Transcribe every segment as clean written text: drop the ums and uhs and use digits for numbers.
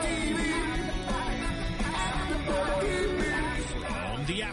TV. AfterBuzz TV. From the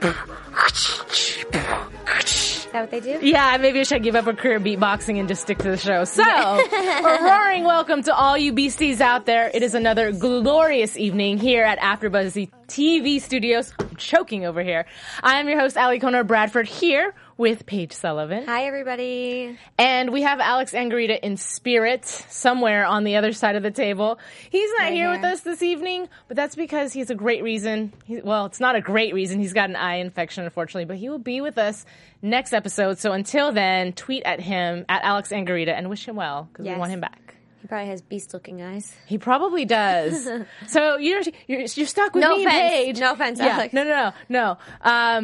Is that what they do? Yeah, maybe I should give up a career beatboxing and just stick to the show. So, a roaring welcome to all you beasties out there. It is another glorious evening here at AfterBuzz TV Studios. I'm choking over here. I am your host, Ali Connor Bradford, here with Paige Sullivan. Hi, everybody. And we have Alex Angarita in spirit somewhere on the other side of the table. He's not here with us this evening, but that's because he's a great reason. Well, it's not a great reason. He's got an eye infection, unfortunately, but he will be with us next episode. So until then, tweet at him, at Alex Angarita, and wish him well, because we want him back. He probably has beast-looking eyes. He probably does. So you're stuck with me, Paige. No offense. Yeah. Alex. No.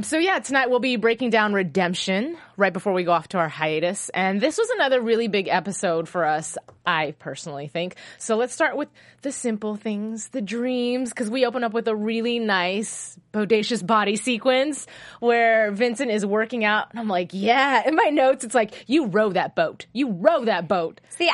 So yeah, tonight we'll be breaking down Redemption right before we go off to our hiatus. And this was another really big episode for us, I personally think. So let's start with the simple things, the dreams, because we open up with a really nice, bodacious body sequence where Vincent is working out. And I'm like, yeah. In my notes, it's like, you row that boat. You row that boat. See,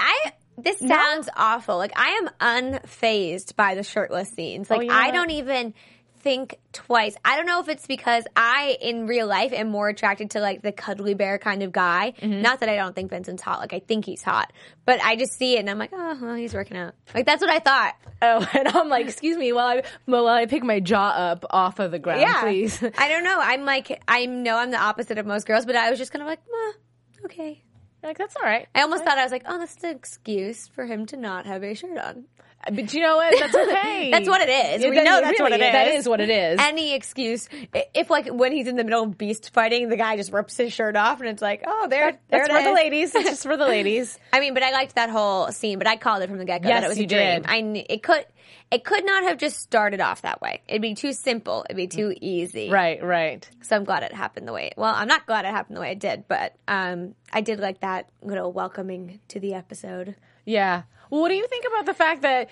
this sounds awful. Like, I am unfazed by the shirtless scenes. Like, I don't even think twice. I don't know if it's because I, in real life, am more attracted to, like, the cuddly bear kind of guy. Mm-hmm. Not that I don't think Vincent's hot. Like, I think he's hot. But I just see it, and I'm like, oh, well, he's working out. Like, that's what I thought. Oh, and I'm like, excuse me, while I pick my jaw up off of the ground, please. I don't know. I'm like, I know I'm the opposite of most girls, but I was just kind of like, okay. Like, that's all right. I almost thought, I was like, oh, that's an excuse for him to not have a shirt on. But you know what? That's okay. That's what it is. We know that's what it is. That is what it is. Any excuse. If, like, when he's in the middle of beast fighting, the guy just rips his shirt off, and it's like, oh, there it is. That's for the ladies. It's just for the ladies. I mean, but I liked that whole scene, but I called it from the get-go that it was a dream. It could not have just started off that way. It'd be too simple. It'd be too easy. Right. So I'm glad it happened the way... Well, I'm not glad it happened the way it did, but I did like that little welcoming to the episode. Yeah. Well, what do you think about the fact that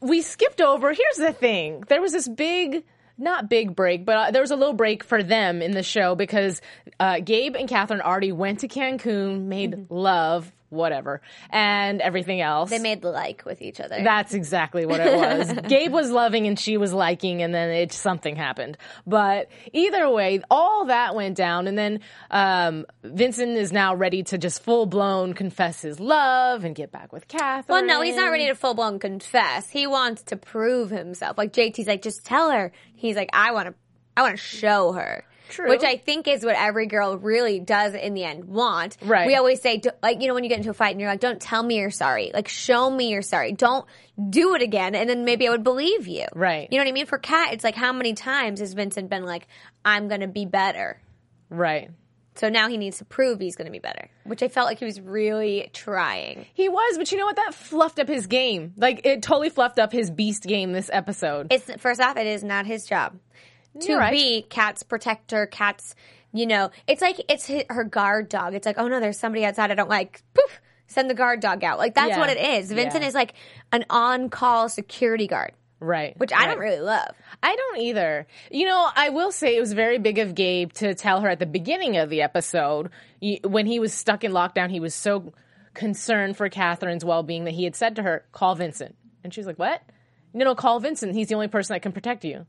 we skipped over... Here's the thing. There was this big... Not big break, but there was a little break for them in the show because Gabe and Catherine already went to Cancun, made love, whatever, and everything else. They made like with each other. That's exactly what it was. Gabe was loving and she was liking, and then something happened. But either way, all that went down, and then Vincent is now ready to just full-blown confess his love and get back with Catherine. Well, no, he's not ready to full-blown confess. He wants to prove himself. Like, JT's like, just tell her. He's like, I want to show her. True. Which I think is what every girl really does in the end want. Right. We always say, like, you know, when you get into a fight and you're like, don't tell me you're sorry. Like, show me you're sorry. Don't do it again, and then maybe I would believe you. Right. You know what I mean? For Kat, it's like, how many times has Vincent been like, I'm going to be better? Right. So now he needs to prove he's going to be better, which I felt like he was really trying. He was, but you know what? That fluffed up his game. Like, it totally fluffed up his beast game this episode. First off, it is not his job to be Kat's protector, Kat's, you know. It's like it's her guard dog. It's like, oh, no, there's somebody outside I don't like. Poof, send the guard dog out. Like, that's what it is. Vincent is like an on-call security guard. Right. Which I don't really love. I don't either. You know, I will say it was very big of Gabe to tell her at the beginning of the episode, when he was stuck in lockdown, he was so concerned for Catherine's well-being that he had said to her, call Vincent. And she was like, what? No, call Vincent. He's the only person that can protect you.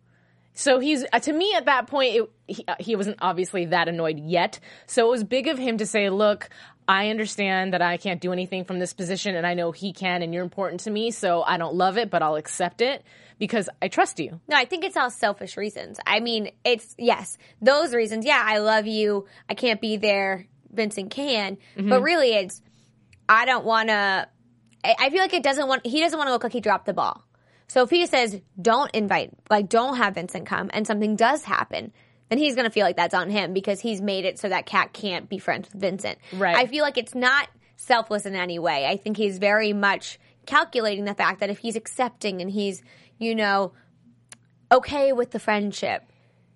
So he's, to me at that point, he wasn't obviously that annoyed yet. So it was big of him to say, look, I understand that I can't do anything from this position, and I know he can, and you're important to me, so I don't love it, but I'll accept it because I trust you. No, I think it's all selfish reasons. I mean, it's, yes, those reasons. Yeah, I love you. I can't be there. Vincent can. Mm-hmm. But really it's, I don't want to I feel like he doesn't want to look like he dropped the ball. So if he says, don't have Vincent come, and something does happen, then he's going to feel like that's on him because he's made it so that Kat can't be friends with Vincent. Right. I feel like it's not selfless in any way. I think he's very much calculating the fact that if he's accepting and he's, okay with the friendship,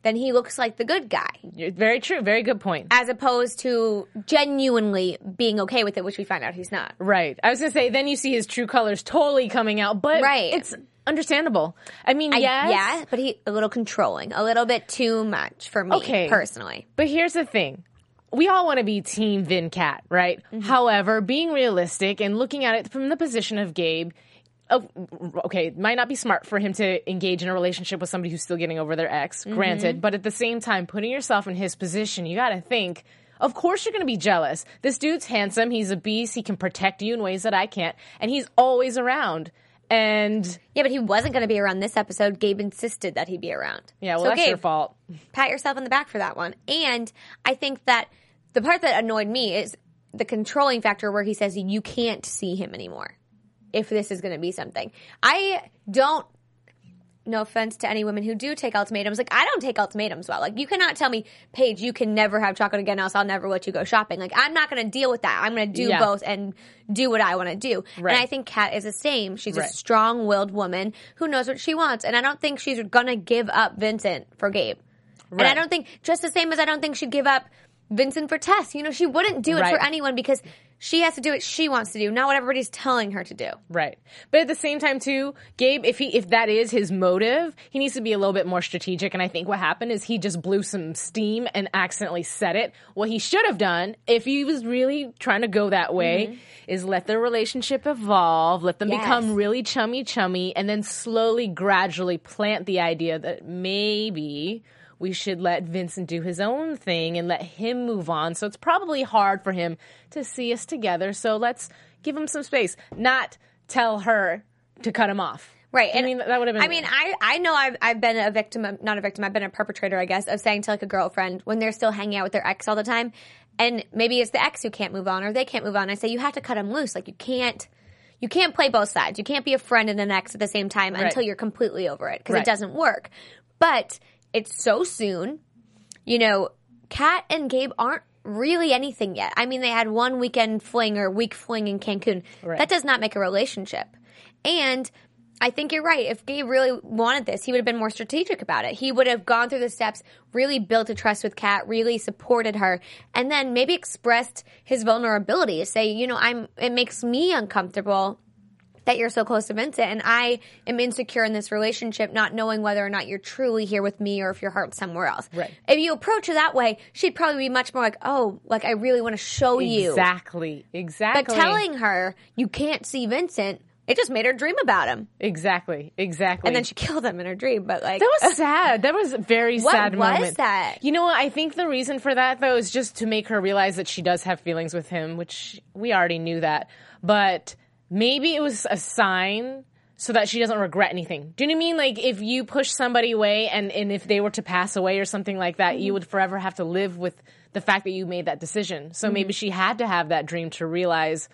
then he looks like the good guy. Very true. Very good point. As opposed to genuinely being okay with it, which we find out he's not. Right. I was going to say, then you see his true colors totally coming out, but it's understandable. I mean, yes. Yeah, but a little controlling. A little bit too much for me, personally. But here's the thing. We all want to be Team Vin Cat, right? Mm-hmm. However, being realistic and looking at it from the position of Gabe, it might not be smart for him to engage in a relationship with somebody who's still getting over their ex, granted, but at the same time, putting yourself in his position, you got to think, of course you're going to be jealous. This dude's handsome, he's a beast, he can protect you in ways that I can't, and he's always around. And yeah, but he wasn't going to be around this episode. Gabe insisted that he be around. Yeah, well, so that's Gabe, your fault. Pat yourself on the back for that one. And I think that the part that annoyed me is the controlling factor where he says you can't see him anymore if this is going to be something. No offense to any women who do take ultimatums. I don't take ultimatums well. You cannot tell me, Paige, you can never have chocolate again, else I'll never let you go shopping. I'm not going to deal with that. I'm going to do both and do what I want to do. Right. And I think Kat is the same. She's a strong-willed woman who knows what she wants. And I don't think she's going to give up Vincent for Gabe. Right. And I don't think, just the same as I don't think she'd give up Vincent for Tess. She wouldn't do it for anyone because she has to do what she wants to do, not what everybody's telling her to do. Right. But at the same time, too, Gabe, if that is his motive, he needs to be a little bit more strategic. And I think what happened is he just blew some steam and accidentally said it. What he should have done, if he was really trying to go that way, is let their relationship evolve, let them become really chummy, and then slowly, gradually plant the idea that maybe we should let Vincent do his own thing and let him move on. So it's probably hard for him to see us together. So let's give him some space. Not tell her to cut him off. Right. That would have been... I know I've been a victim of... Not a victim. I've been a perpetrator, I guess, of saying to a girlfriend when they're still hanging out with their ex all the time. And maybe it's the ex who can't move on or they can't move on. I say, you have to cut him loose. You can't play both sides. You can't be a friend and an ex at the same time until you're completely over it. Because it doesn't work. But... it's so soon. Kat and Gabe aren't really anything yet. They had one week fling in Cancun. Right. That does not make a relationship. And I think you're right. If Gabe really wanted this, he would have been more strategic about it. He would have gone through the steps, really built a trust with Kat, really supported her, and then maybe expressed his vulnerability. Say, it makes me uncomfortable that you're so close to Vincent, and I am insecure in this relationship, not knowing whether or not you're truly here with me or if your heart's somewhere else. Right. If you approach her that way, she'd probably be much more like, oh, I really want to show you. Exactly. But telling her you can't see Vincent, it just made her dream about him. Exactly. And then she killed him in her dream, but that was sad. That was a very sad moment. What was that? I think the reason for that, though, is just to make her realize that she does have feelings with him, which we already knew that, but... maybe it was a sign so that she doesn't regret anything. Do you know what I mean? If you push somebody away and if they were to pass away or something like that, you would forever have to live with the fact that you made that decision. So maybe she had to have that dream to realize...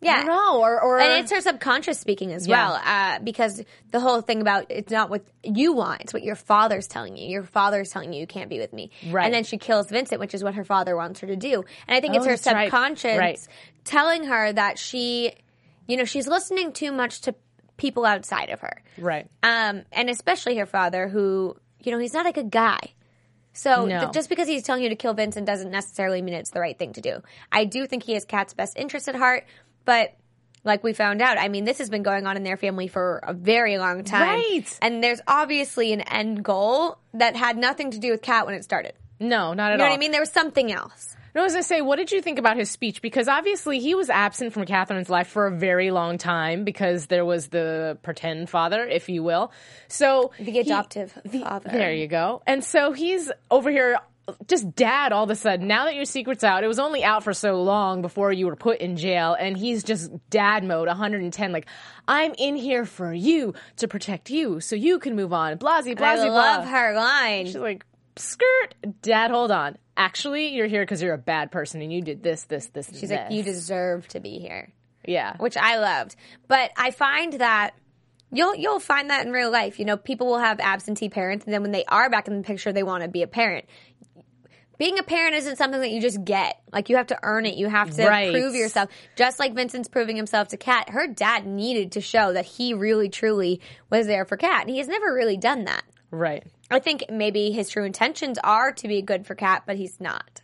yeah. I don't know. And it's her subconscious speaking as well. Because the whole thing about it's not what you want. It's what your father's telling you. Your father's telling you can't be with me. Right. And then she kills Vincent, which is what her father wants her to do. And I think it's her subconscious telling her that she... she's listening too much to people outside of her. Right. And especially her father who, he's not a good guy. So just because he's telling you to kill Vincent doesn't necessarily mean it's the right thing to do. I do think he has Kat's best interest at heart, but like we found out, this has been going on in their family for a very long time. Right. And there's obviously an end goal that had nothing to do with Kat when it started. No, not at all. You know what I mean? There was something else. No, I was going to say, what did you think about his speech? Because obviously he was absent from Catherine's life for a very long time because there was the pretend father, if you will. So the adoptive father. There you go. And so he's over here just dad all of a sudden. Now that your secret's out, it was only out for so long before you were put in jail, and he's just dad mode, 110. I'm in here for you to protect you so you can move on. Blasey, blasey, blah. I love her line. She's like, skirt, dad, hold on. Actually, you're here because you're a bad person and you did this, this, this, and this. She's like, you deserve to be here. Yeah. Which I loved. But I find that you'll find that in real life. You know, people will have absentee parents, and then when they are back in the picture, they want to be a parent. Being a parent isn't something that you just get. Like, you have to earn it. You have to prove yourself. Just like Vincent's proving himself to Kat, her dad needed to show that he really, truly was there for Kat. And he has never really done that. Right. I think maybe his true intentions are to be good for Kat, but he's not.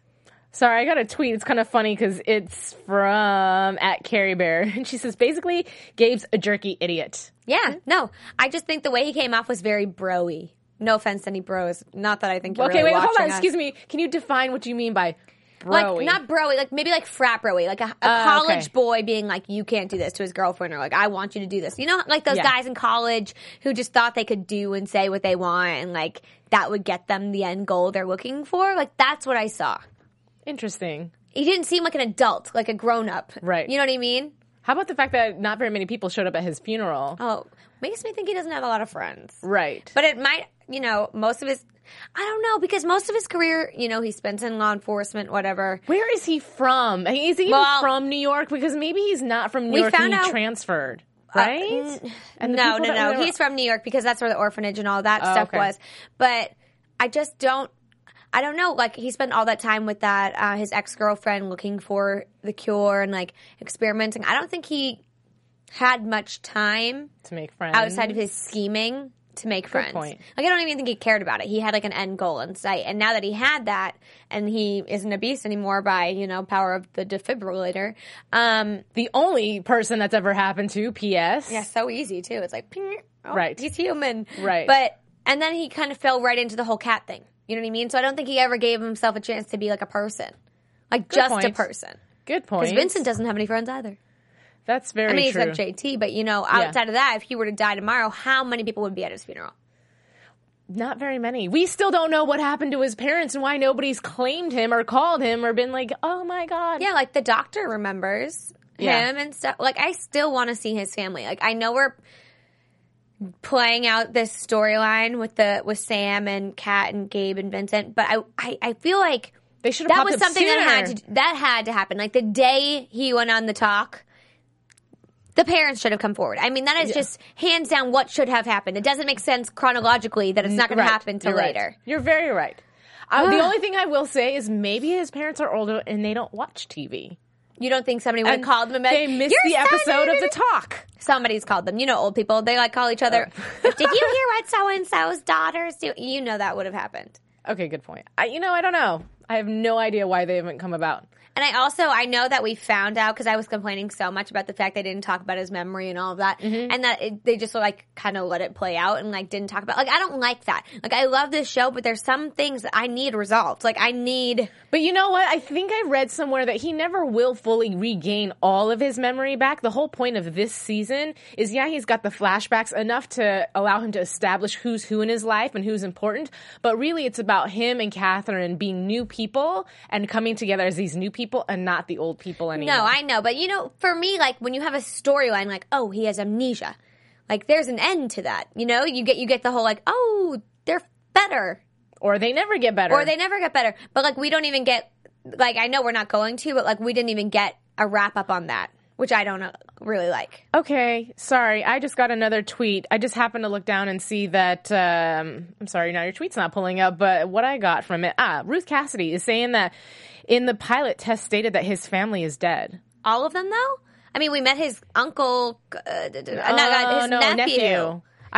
Sorry, I got a tweet. It's kind of funny because it's from @CarrieBear. And she says, basically, Gabe's a jerky idiot. Yeah, no. I just think the way he came off was very bro-y. No offense to any bros. Not that I think you're really watching us. Okay, wait, hold on. Excuse me. Can you define what you mean by bro-y? Like, not bro-y. Like, maybe like frat bro-y. Like a college boy being like, you can't do this to his girlfriend, or like, I want you to do this. You know, like those guys in college who just thought they could do and say what they want, and like that would get them the end goal they're looking for. Like, that's what I saw. Interesting. He didn't seem like an adult, like a grown-up. Right. You know what I mean? How about the fact that not very many people showed up at his funeral? Oh, makes me think he doesn't have a lot of friends. Right. But it might, you know, most of his... I don't know, because most of his career, you know, he spends in law enforcement, whatever. Where is he from? Is he even from New York? Because maybe he's not from New York and he transferred. Right? No. He's from New York because that's where the orphanage and all that stuff was. But I don't know, like, he spent all that time with that, his ex-girlfriend, looking for the cure and, like, experimenting. I don't think he had much time to make friends outside of his scheming to make friends. Good point. Like, I don't even think he cared about it. He had, like, an end goal in sight. And now that he had that, and he isn't a beast anymore by, you know, power of the defibrillator. The only person that's ever happened to, P.S. Yeah, so easy, too. It's like, ping, right. He's human. Right. But, and then he kind of fell right into the whole cat thing. You know what I mean? So I don't think he ever gave himself a chance to be like a person. Like, just a person. Good point. Because Vincent doesn't have any friends either. That's very true. I mean, he's like JT, but, you know, outside of that, if he were to die tomorrow, how many people would be at his funeral? Not very many. We still don't know what happened to his parents and why nobody's claimed him or called him or been like, oh, my God. Yeah, like, the doctor remembers him and stuff. Like, I still want to see his family. Like, I know we're... playing out this storyline with Sam and Kat and Gabe and Vincent, but I feel like they should have. That was something that had to happen. Like, the day he went on the talk, the parents should have come forward. I mean, that is just hands down what should have happened. It doesn't make sense chronologically that it's not going to happen until later. Right. You're very right. The only thing I will say is maybe his parents are older and they don't watch TV. You don't think somebody would have called them? They missed the episode of the talk. Somebody's called them. You know, old people. They, like, call each other. Did you hear what so-and-so's daughters do? You know that would have happened. Okay, good point. I don't know. I have no idea why they haven't come about. And I know that we found out, because I was complaining so much about the fact they didn't talk about his memory and all of that. Mm-hmm. And that they just, like, kind of let it play out and, like, didn't talk about. Like, I don't like that. Like, I love this show, but there's some things that I need resolved. Like, I need... But you know what? I think I read somewhere that he never will fully regain all of his memory back. The whole point of this season is, he's got the flashbacks enough to allow him to establish who's who in his life and who's important. But really, it's about him and Catherine being new people and coming together as these new people. And not the old people anymore. No, I know. But, you know, for me, like, when you have a storyline, like, oh, he has amnesia. Like, there's an end to that. You know, you get the whole, like, oh, they're better. Or they never get better. But, like, we don't even get, like, I know we're not going to, but, like, we didn't even get a wrap-up on that, which I don't really like. Okay, sorry. I just got another tweet. I just happened to look down and see that, I'm sorry, now your tweet's not pulling up, but what I got from it, Ruth Cassidy is saying that in the pilot, Tess stated that his family is dead. All of them, though? I mean, we met his uncle, nephew. I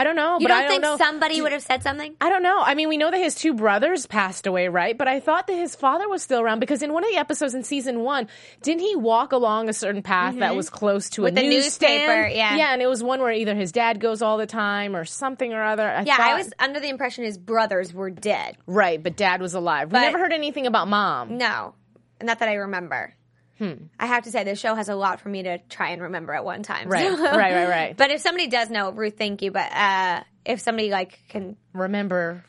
don't know. You don't think somebody would have said something? I don't know. I mean, we know that his two brothers passed away, right? But I thought that his father was still around, because in one of the episodes in season 1, didn't he walk along a certain path that was close to a newspaper? Yeah, and it was one where either his dad goes all the time or something or other. I was under the impression his brothers were dead. Right, but dad was alive. We never heard anything about mom. No, not that I remember. I have to say, this show has a lot for me to try and remember at one time. Right, right. But if somebody does know, Ruth, thank you. But if somebody, like, can... remember.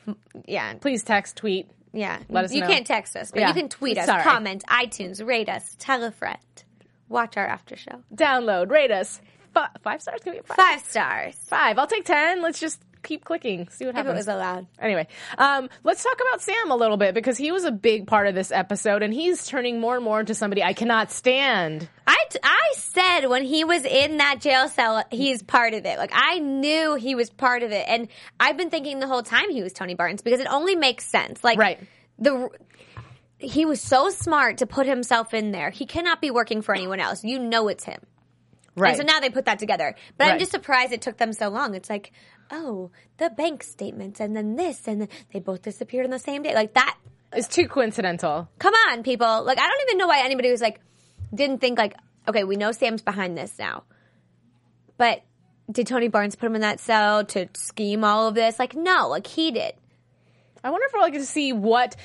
Yeah. Please text, tweet. Yeah. Let us know. You can't text us, but you can tweet us, comment, iTunes, rate us, tell a friend. Watch our after show. Download, rate us. 5 stars? Can we get 5? 5 stars. 5. I'll take 10. Let's just... keep clicking. See what happens. If it was allowed. Anyway, let's talk about Sam a little bit, because he was a big part of this episode, and he's turning more and more into somebody I cannot stand. I I said when he was in that jail cell, he's part of it. Like, I knew he was part of it. And I've been thinking the whole time he was Tony Barton's because it only makes sense. Like, right. He was so smart to put himself in there. He cannot be working for anyone else. You know it's him. Right. And so now they put that together. But right. I'm just surprised it took them so long. It's like, oh, the bank statements and then this and then they both disappeared on the same day. Like, that is too coincidental. Come on, people. Like, I don't even know why anybody was like, didn't think like, okay, we know Sam's behind this now. But did Tony Barnes put him in that cell to scheme all of this? Like, no. Like, he did. I wonder if we're going to see what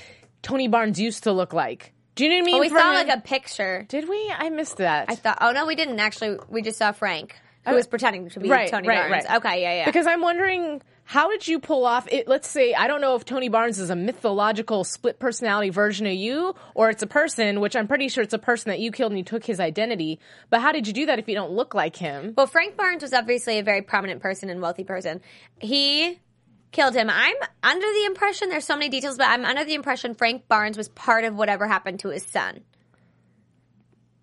Tony Barnes used to look like. Do you know what I mean? Oh, we saw like a picture. Did we? I missed that. I thought. Oh no, we didn't actually. We just saw Frank, who was pretending to be Tony Barnes. Right. Okay, yeah, yeah. Because I'm wondering, how did you pull off it? Let's say, I don't know if Tony Barnes is a mythological split personality version of you, or it's a person, which I'm pretty sure it's a person that you killed and you took his identity. But how did you do that if you don't look like him? Well, Frank Barnes was obviously a very prominent person and wealthy person. He killed him. I'm under the impression, there's so many details, but I'm under the impression Frank Barnes was part of whatever happened to his son.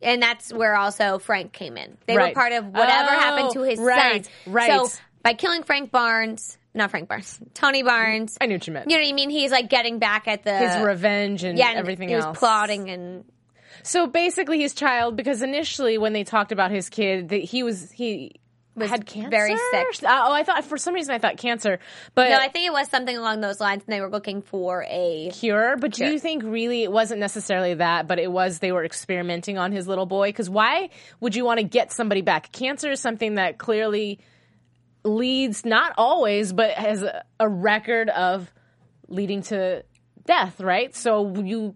And that's where also Frank came in. They were part of whatever happened to his son. Right. So by killing Tony Barnes. I knew what you meant. You know what I mean? He's like getting back at his revenge and everything else. Yeah, he was plotting and... So basically his child, because initially when they talked about his kid, that he had cancer? Very sick. I thought, for some reason I thought cancer. But no, I think it was something along those lines, and they were looking for a cure. But do you think really it wasn't necessarily that, but it was they were experimenting on his little boy? Because why would you want to get somebody back? Cancer is something that clearly leads, not always, but has a record of leading to death, right? So you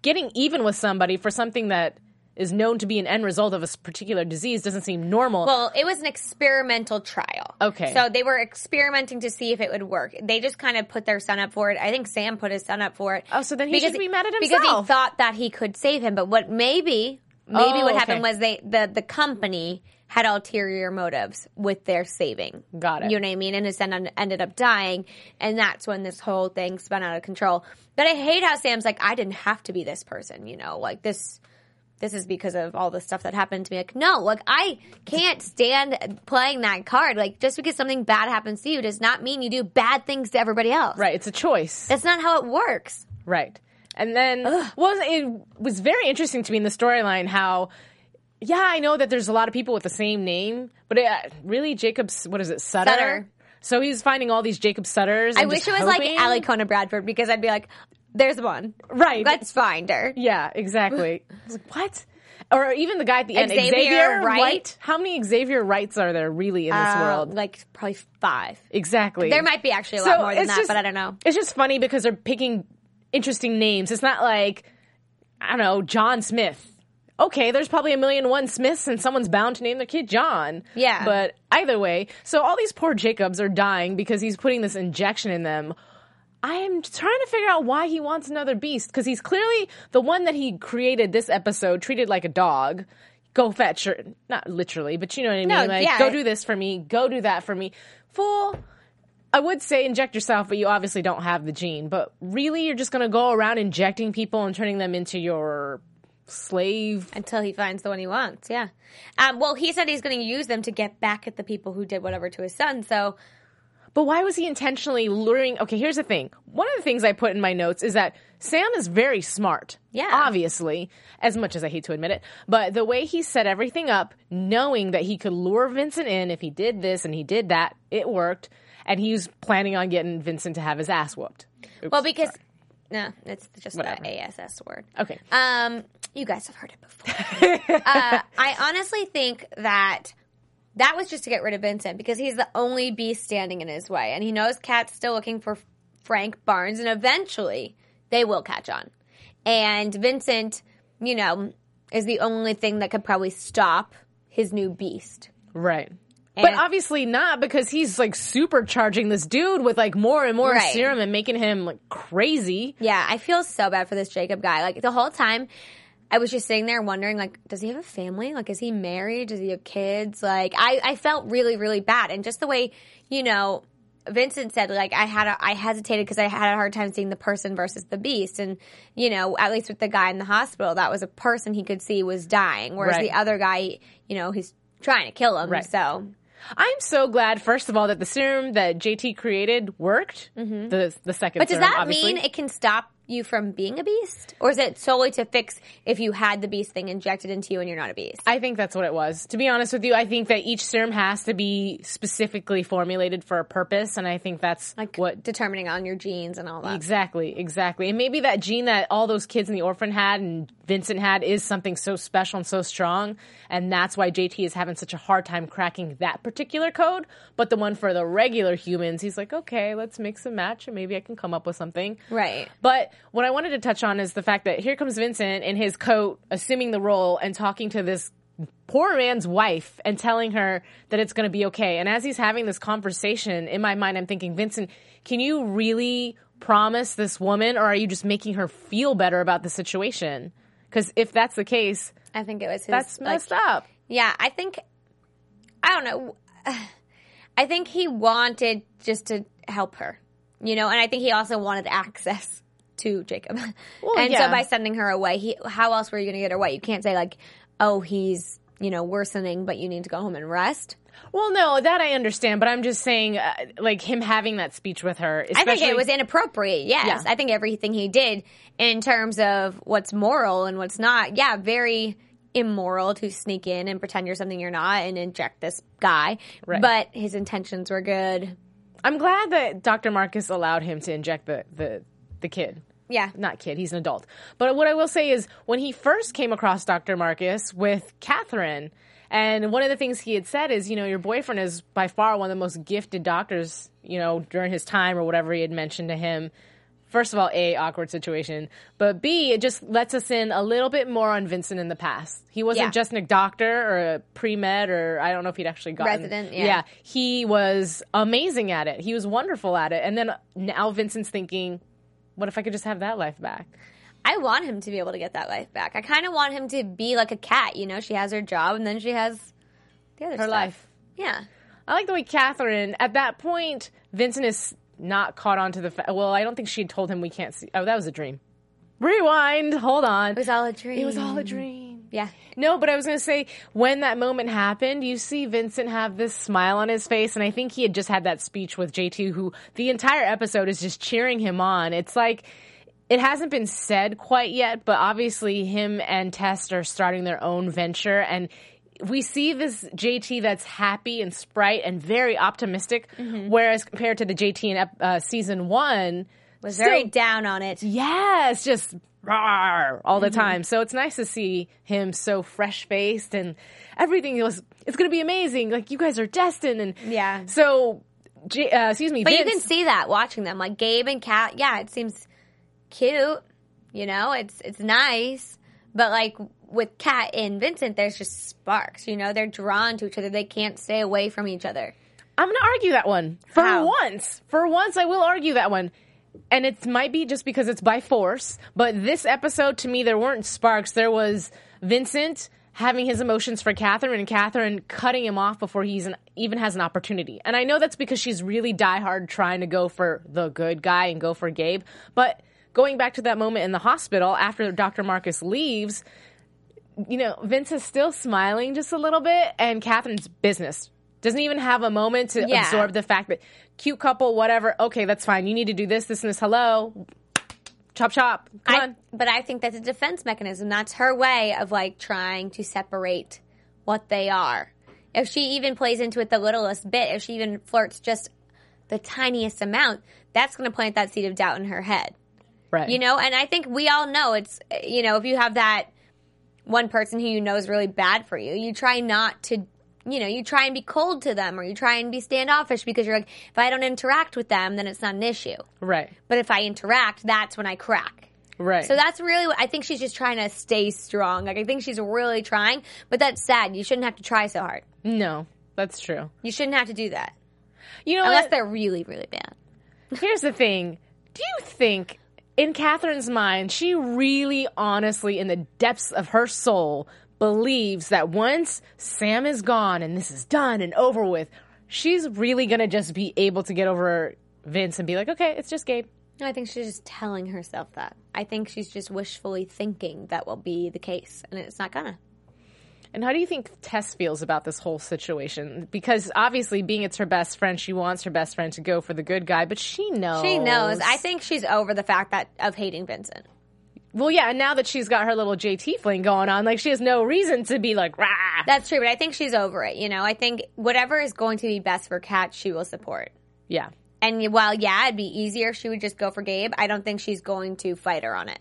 getting even with somebody for something that is known to be an end result of a particular disease doesn't seem normal. Well, it was an experimental trial. Okay. So they were experimenting to see if it would work. They just kind of put their son up for it. I think Sam put his son up for it. Oh, so then he should be mad at himself. Because he thought that he could save him. But what what happened was the company had ulterior motives with their saving. Got it. You know what I mean? And his son ended up dying. And that's when this whole thing spun out of control. But I hate how Sam's like, I didn't have to be this person, you know, like this... This is because of all the stuff that happened to me. Like, no, like, I can't stand playing that card. Like, just because something bad happens to you does not mean you do bad things to everybody else. Right. It's a choice. That's not how it works. Right. And then, it was very interesting to me in the storyline how, I know that there's a lot of people with the same name, but really Jacob's, Sutter? Sutter. So he was finding all these Jacob Sutters. I wish it was like Ali Connor Bradford because I'd be like, there's one. Right. Let's find her. Yeah, exactly. I was like, what? Or even the guy at the end. Xavier Wright. How many Xavier Wrights are there really in this world? Like probably 5. Exactly. There might be actually a lot more than that, but I don't know. It's just funny because they're picking interesting names. It's not like, I don't know, John Smith. Okay, there's probably 1,000,001 Smiths and someone's bound to name their kid John. Yeah. But either way, so all these poor Jacobs are dying because he's putting this injection in them. I'm trying to figure out why he wants another beast, because he's clearly the one that he created this episode, treated like a dog. Go fetch her. Not literally, but you know what I mean? Like, go do this for me. Go do that for me. Fool. I would say inject yourself, but you obviously don't have the gene. But really, you're just going to go around injecting people and turning them into your slave. Until he finds the one he wants, yeah. Well, he said he's going to use them to get back at the people who did whatever to his son, so... But why was he intentionally luring? Okay, here's the thing. One of the things I put in my notes is that Sam is very smart. Yeah. Obviously, as much as I hate to admit it. But the way he set everything up, knowing that he could lure Vincent in if he did this and he did that, it worked. And he was planning on getting Vincent to have his ass whooped. Oops, well, because... Sorry. No, it's just whatever. The ASS word. Okay. You guys have heard it before. I honestly think that... That was just to get rid of Vincent because he's the only beast standing in his way. And he knows Kat's still looking for Frank Barnes, and eventually they will catch on. And Vincent, you know, is the only thing that could probably stop his new beast. Right. And but obviously not, because he's, like, supercharging this dude with, like, more and more serum and making him, like, crazy. Yeah, I feel so bad for this Jacob guy. Like, the whole time... I was just sitting there wondering, like, does he have a family? Like, is he married? Does he have kids? Like, I felt really, really bad. And just the way, you know, Vincent said, like, I hesitated because I had a hard time seeing the person versus the beast. And, you know, at least with the guy in the hospital, that was a person he could see was dying. Whereas the other guy, you know, he's trying to kill him. So I'm so glad, first of all, that the serum that JT created worked. The second serum, But does that mean it can stop you from being a beast? Or is it solely to fix if you had the beast thing injected into you and you're not a beast? I think that's what it was. To be honest with you, I think that each serum has to be specifically formulated for a purpose, and I think that's like what... determining on your genes and all that. Exactly, exactly. And maybe that gene that all those kids in the orphan had and Vincent had is something so special and so strong, and that's why JT is having such a hard time cracking that particular code, but the one for the regular humans, he's like, okay, let's mix and match, and maybe I can come up with something. Right. But what I wanted to touch on is the fact that here comes Vincent in his coat, assuming the role, and talking to this poor man's wife and telling her that it's going to be okay. And as he's having this conversation, in my mind, I'm thinking, Vincent, can you really promise this woman, or are you just making her feel better about the situation? Because if that's the case, I think it was his, that's messed up. Yeah, I think, I don't know. I think he wanted just to help her, you know, and I think he also wanted access to Jacob. Well, and so by sending her away, how else were you going to get her away? You can't say, like, oh, he's, you know, worsening, but you need to go home and rest. Well, no, that I understand, but I'm just saying, like, him having that speech with her. I think it was inappropriate, yes. Yeah. I think everything he did in terms of what's moral and what's not, very immoral to sneak in and pretend you're something you're not and inject this guy. Right. But his intentions were good. I'm glad that Dr. Marcus allowed him to inject the kid. Yeah. Not kid, he's an adult. But what I will say is when he first came across Dr. Marcus with Catherine, and one of the things he had said is, you know, your boyfriend is by far one of the most gifted doctors, you know, during his time or whatever he had mentioned to him. First of all, A, awkward situation. But B, it just lets us in a little bit more on Vincent in the past. He wasn't just a doctor or a pre-med or I don't know if he'd actually gotten... resident, yeah. He was amazing at it. He was wonderful at it. And then now Vincent's thinking... what if I could just have that life back? I want him to be able to get that life back. I kind of want him to be like a cat, you know? She has her job, and then she has the other stuff. Her life. Yeah. I like the way Catherine, at that point, Vincent is not caught on to the fact. Well, I don't think she told him we can't see. Oh, that was a dream. Rewind. Hold on. It was all a dream. It was all a dream. Yeah. No, but I was going to say, when that moment happened, you see Vincent have this smile on his face, and I think he had just had that speech with JT, who the entire episode is just cheering him on. It's like, it hasn't been said quite yet, but obviously him and Tess are starting their own venture, and we see this JT that's happy and sprite and very optimistic, whereas compared to the JT in season one... was very down on it. Yes, just... all the time. So it's nice to see him so fresh-faced and everything was, it's going to be amazing. Like, you guys are destined. And so, But Vince, you can see that watching them. Like, Gabe and Kat, it seems cute. You know, it's nice. But, like, with Kat and Vincent, there's just sparks. You know, they're drawn to each other. They can't stay away from each other. I'm going to argue that one. For once, I will argue that one. And it might be just because it's by force, but this episode, to me, there weren't sparks. There was Vincent having his emotions for Catherine and Catherine cutting him off before he even has an opportunity. And I know that's because she's really diehard trying to go for the good guy and go for Gabe. But going back to that moment in the hospital after Dr. Marcus leaves, you know, Vince is still smiling just a little bit, and Catherine's business. Doesn't even have a moment to absorb the fact that cute couple, whatever, okay, that's fine. You need to do this, this, and this. Hello. Chop, chop. Come on. But I think that's a defense mechanism. That's her way of, like, trying to separate what they are. If she even plays into it the littlest bit, if she even flirts just the tiniest amount, that's going to plant that seed of doubt in her head. Right. You know, and I think we all know it's, you know, if you have that one person who you know is really bad for you, you try not to... you know, you try and be cold to them or you try and be standoffish because you're like, if I don't interact with them, then it's not an issue. Right. But if I interact, that's when I crack. Right. So that's really what I think she's just trying to stay strong. Like, I think she's really trying, but that's sad. You shouldn't have to try so hard. No, that's true. You shouldn't have to do that. You know, unless they're really, really bad. Here's the thing. Do you think, in Catherine's mind, she really honestly, in the depths of her soul, believes that once Sam is gone and this is done and over with, she's really going to just be able to get over Vince and be like, okay, it's just Gabe. I think she's just telling herself that. I think she's just wishfully thinking that will be the case, and it's not gonna. And how do you think Tess feels about this whole situation? Because obviously, being it's her best friend, she wants her best friend to go for the good guy, but she knows. She knows. I think she's over the fact that of hating Vincent. Well, yeah, and now that she's got her little JT fling going on, like, she has no reason to be like, rah. That's true, but I think she's over it, you know? I think whatever is going to be best for Kat, she will support. Yeah. And while, yeah, it'd be easier if she would just go for Gabe, I don't think she's going to fight her on it.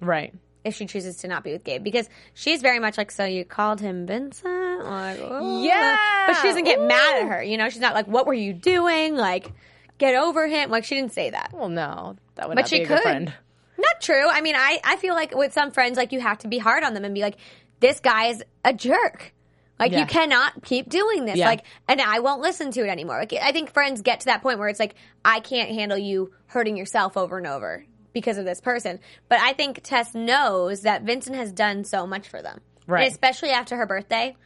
Right. If she chooses to not be with Gabe. Because she's very much like, so you called him Vincent? Like, oh. Yeah. But she doesn't get mad at her, you know? She's not like, what were you doing? Like, get over him. Like, she didn't say that. Well, no. That would not be a good friend. Not true. I mean, I feel like with some friends, like, you have to be hard on them and be like, this guy is a jerk. Like, yeah. You cannot keep doing this. Yeah. Like, and I won't listen to it anymore. Like, I think friends get to that point where it's like, I can't handle you hurting yourself over and over because of this person. But I think Tess knows that Vincent has done so much for them. Right. And especially after her birthday.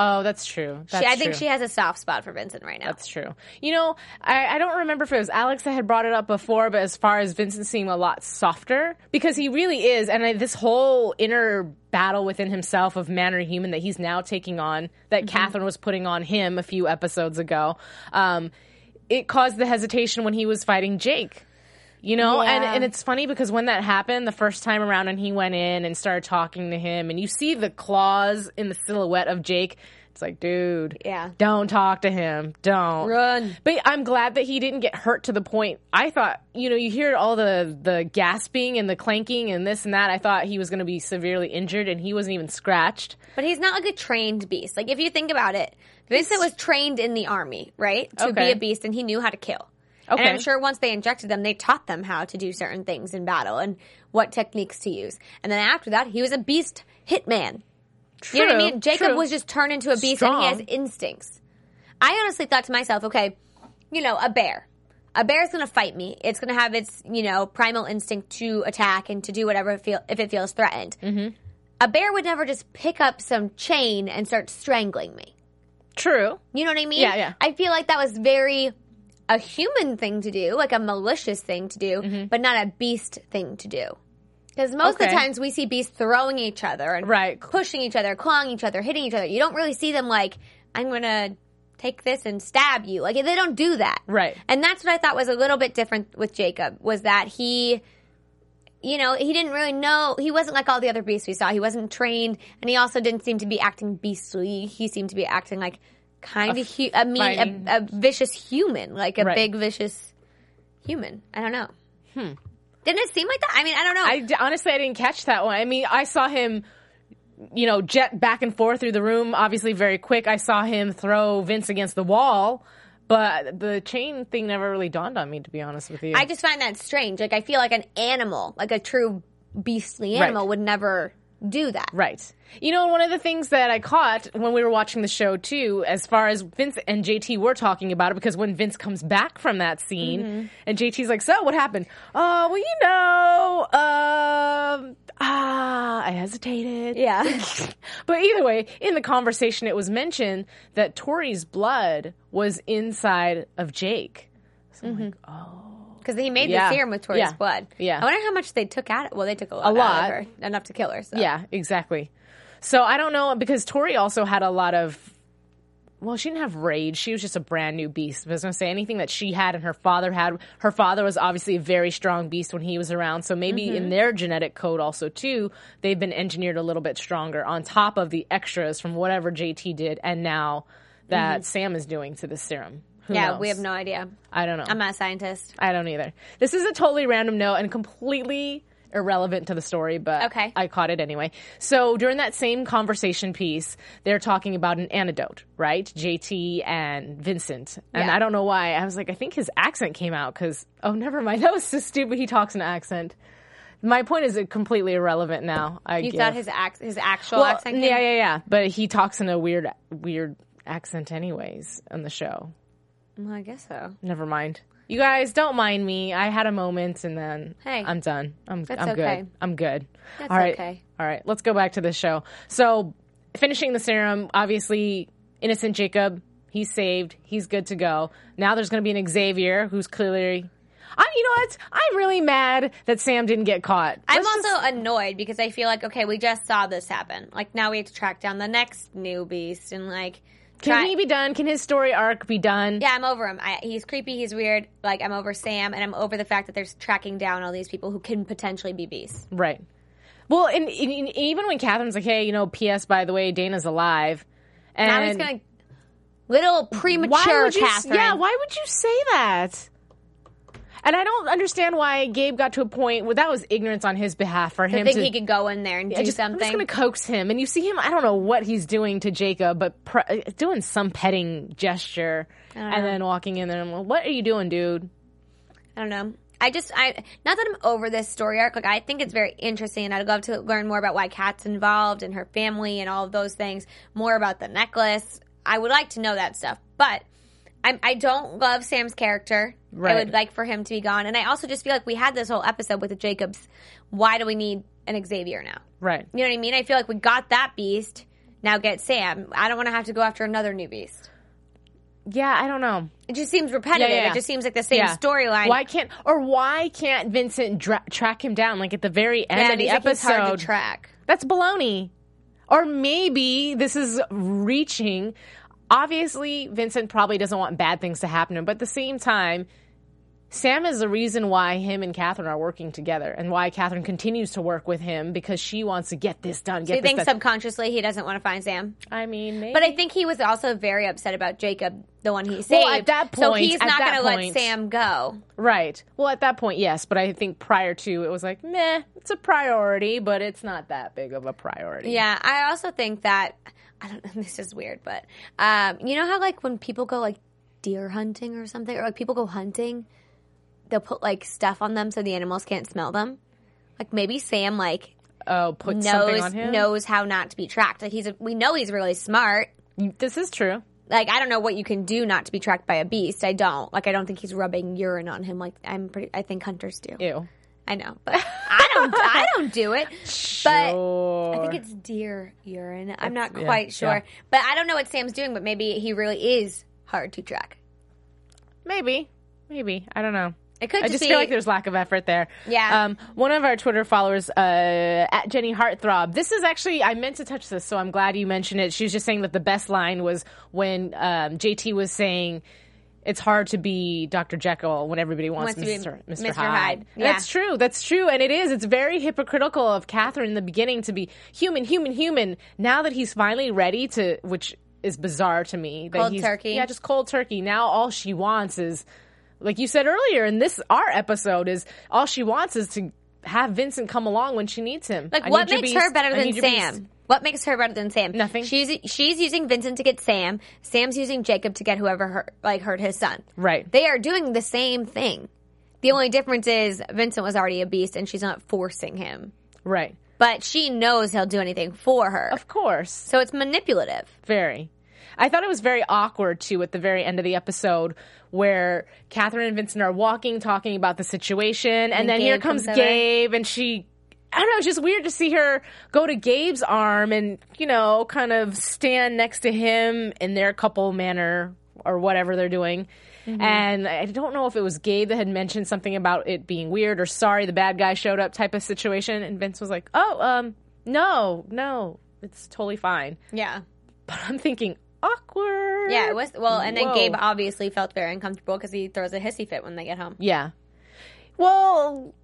Oh, that's true. I think she has a soft spot for Vincent right now. That's true. You know, I don't remember if it was Alex that had brought it up before, but as far as Vincent seemed a lot softer, because he really is, and this whole inner battle within himself of man or human that he's now taking on, that mm-hmm. Catherine was putting on him a few episodes ago, it caused the hesitation when he was fighting Jake. You know, yeah. and it's funny because when that happened the first time around and he went in and started talking to him and you see the claws in the silhouette of Jake, it's like, dude, yeah. Don't talk to him. Don't. Run. But I'm glad that he didn't get hurt to the point. I thought, you know, you hear all the gasping and the clanking and this and that. I thought he was going to be severely injured and he wasn't even scratched. But he's not like a trained beast. Like, if you think about it, Vincent was trained in the army, right? To be a beast, and he knew how to kill. Okay. And I'm sure once they injected them, they taught them how to do certain things in battle and what techniques to use. And then after that, he was a beast hitman. True, you know what I mean? Jacob was just turned into a beast and he has instincts. I honestly thought to myself, okay, you know, a bear. A bear's going to fight me. It's going to have its, you know, primal instinct to attack and to do whatever if it feels threatened. Mm-hmm. A bear would never just pick up some chain and start strangling me. True. You know what I mean? Yeah, yeah. I feel like that was very... a human thing to do, like a malicious thing to do, mm-hmm. but not a beast thing to do. Because most of the times we see beasts throwing each other and pushing each other, clawing each other, hitting each other. You don't really see them like, I'm going to take this and stab you. Like, they don't do that. Right. And that's what I thought was a little bit different with Jacob, was that he, you know, he didn't really know. He wasn't like all the other beasts we saw. He wasn't trained, and he also didn't seem to be acting beastly. He seemed to be acting like... kind of a vicious human, like a big vicious human. I don't know. Didn't it seem like that? I mean, I don't know. Honestly, I didn't catch that one. I mean, I saw him, you know, jet back and forth through the room, obviously very quick. I saw him throw Vince against the wall, but the chain thing never really dawned on me, to be honest with you. I just find that strange. Like, I feel like an animal, like a true beastly animal would never... do that. Right. You know, one of the things that I caught when we were watching the show, too, as far as Vince and JT were talking about it, because when Vince comes back from that scene, mm-hmm. and JT's like, so, what happened? Oh, well, you know, I hesitated. Yeah. But either way, in the conversation, it was mentioned that Tori's blood was inside of Jake. So mm-hmm. I'm like, oh. Because he made the serum with Tori's blood. Yeah. I wonder how much they took out. Well, they took a lot out of her, enough to kill her. So. Yeah, exactly. So I don't know, because Tori also had a lot of, well, she didn't have rage. She was just a brand new beast. I was going to say, anything that she had and her father had. Her father was obviously a very strong beast when he was around. So maybe mm-hmm. in their genetic code also, too, they've been engineered a little bit stronger on top of the extras from whatever JT did and now that mm-hmm. Sam is doing to the serum. Who knows? We have no idea. I don't know. I'm not a scientist. I don't either. This is a totally random note and completely irrelevant to the story, but I caught it anyway. So during that same conversation piece, they're talking about an antidote, right? JT and Vincent. And I don't know why. I was like, I think his accent came out because, oh, never mind. That was so stupid. He talks in accent. My point is it completely irrelevant now. Thought his actual accent came out? Yeah. But he talks in a weird accent anyways on the show. Well, I guess so. Never mind. You guys, don't mind me. I had a moment, and then I'm done. I'm good. I'm good. That's okay. All right, let's go back to this show. So, finishing the serum, obviously, innocent Jacob He's saved. He's good to go. Now there's going to be an Xavier who's clearly... you know what? I'm really mad that Sam didn't get caught. I'm also annoyed because I feel like, okay, we just saw this happen. Like, now we have to track down the next new beast and, like... Can he be done? Can his story arc be done? Yeah, I'm over him. He's creepy. He's weird. Like, I'm over Sam, and I'm over the fact that they're tracking down all these people who can potentially be beasts. Right. Well, and even when Catherine's like, hey, you know, P.S., by the way, Dana's alive. And now he's going to... Little premature Catherine. Yeah, why would you say that? And I don't understand why Gabe got to a point where that was ignorance on his behalf for him to think he could go in there and do something. I'm just going to coax him. And you see him, I don't know what he's doing to Jacob, but doing some petting gesture and then walking in there and, well, what are you doing, dude? I don't know. Not that I'm over this story arc. Like, I think it's very interesting, and I'd love to learn more about why Kat's involved and her family and all of those things, more about the necklace. I would like to know that stuff, but I don't love Sam's character. Right. I would like for him to be gone. And I also just feel like we had this whole episode with the Jacobs. Why do we need an Xavier now? Right. You know what I mean? I feel like we got that beast. Now get Sam. I don't want to have to go after another new beast. Yeah, I don't know. It just seems repetitive. Yeah. It just seems like the same storyline. Why can't Vincent track him down? Like, at the very end of the episode. It's hard to track. That's baloney. Or maybe this is reaching. Obviously, Vincent probably doesn't want bad things to happen to him. But at the same time, Sam is the reason why him and Catherine are working together and why Catherine continues to work with him, because she wants to get this done. So you think subconsciously he doesn't want to find Sam? I mean, maybe. But I think he was also very upset about Jacob, the one he saved. Well, at that point, so he's not going to let Sam go. Right. Well, at that point, yes. But I think prior to, it was like, meh, it's a priority, but it's not that big of a priority. Yeah, I also think that... I don't know, this is weird, but you know how, like, when people go, like, deer hunting or something, or, like, people go hunting, they'll put, like, stuff on them so the animals can't smell them? Like, maybe Sam, like, something on him? Knows how not to be tracked. Like, we know he's really smart. This is true. Like, I don't know what you can do not to be tracked by a beast. I don't. Like, I don't think he's rubbing urine on him like I think hunters do. Ew. I know, but I don't do it. Sure. But I think it's deer urine. I'm not quite sure. Yeah. But I don't know what Sam's doing, but maybe he really is hard to track. Maybe. I don't know. It could I just feel like there's lack of effort there. Yeah. One of our Twitter followers, at Jenny Heartthrob, this is actually, I meant to touch this, so I'm glad you mentioned it. She was just saying that the best line was when JT was saying, it's hard to be Dr. Jekyll when everybody wants Mr. Hyde. Yeah. That's true. And it is. It's very hypocritical of Catherine in the beginning to be human. Now that he's finally ready to, which is bizarre to me. That he's, turkey. Yeah, just cold turkey. Now all she wants is, like you said earlier in our episode, is all she wants is to have Vincent come along when she needs him. Like, what makes her better than Sam? What makes her better than Sam? Nothing. She's using Vincent to get Sam. Sam's using Jacob to get whoever hurt his son. Right. They are doing the same thing. The only difference is Vincent was already a beast, and she's not forcing him. Right. But she knows he'll do anything for her. Of course. So it's manipulative. Very. I thought it was very awkward, too, at the very end of the episode where Catherine and Vincent are walking, talking about the situation, and then here comes Gabe, and she... I don't know, it's just weird to see her go to Gabe's arm and, you know, kind of stand next to him in their couple manner or whatever they're doing. Mm-hmm. And I don't know if it was Gabe that had mentioned something about it being weird or sorry the bad guy showed up type of situation. And Vince was like, no, it's totally fine. Yeah. But I'm thinking, awkward. Yeah, it was. Well, and then Gabe obviously felt very uncomfortable because he throws a hissy fit when they get home. Yeah. Well,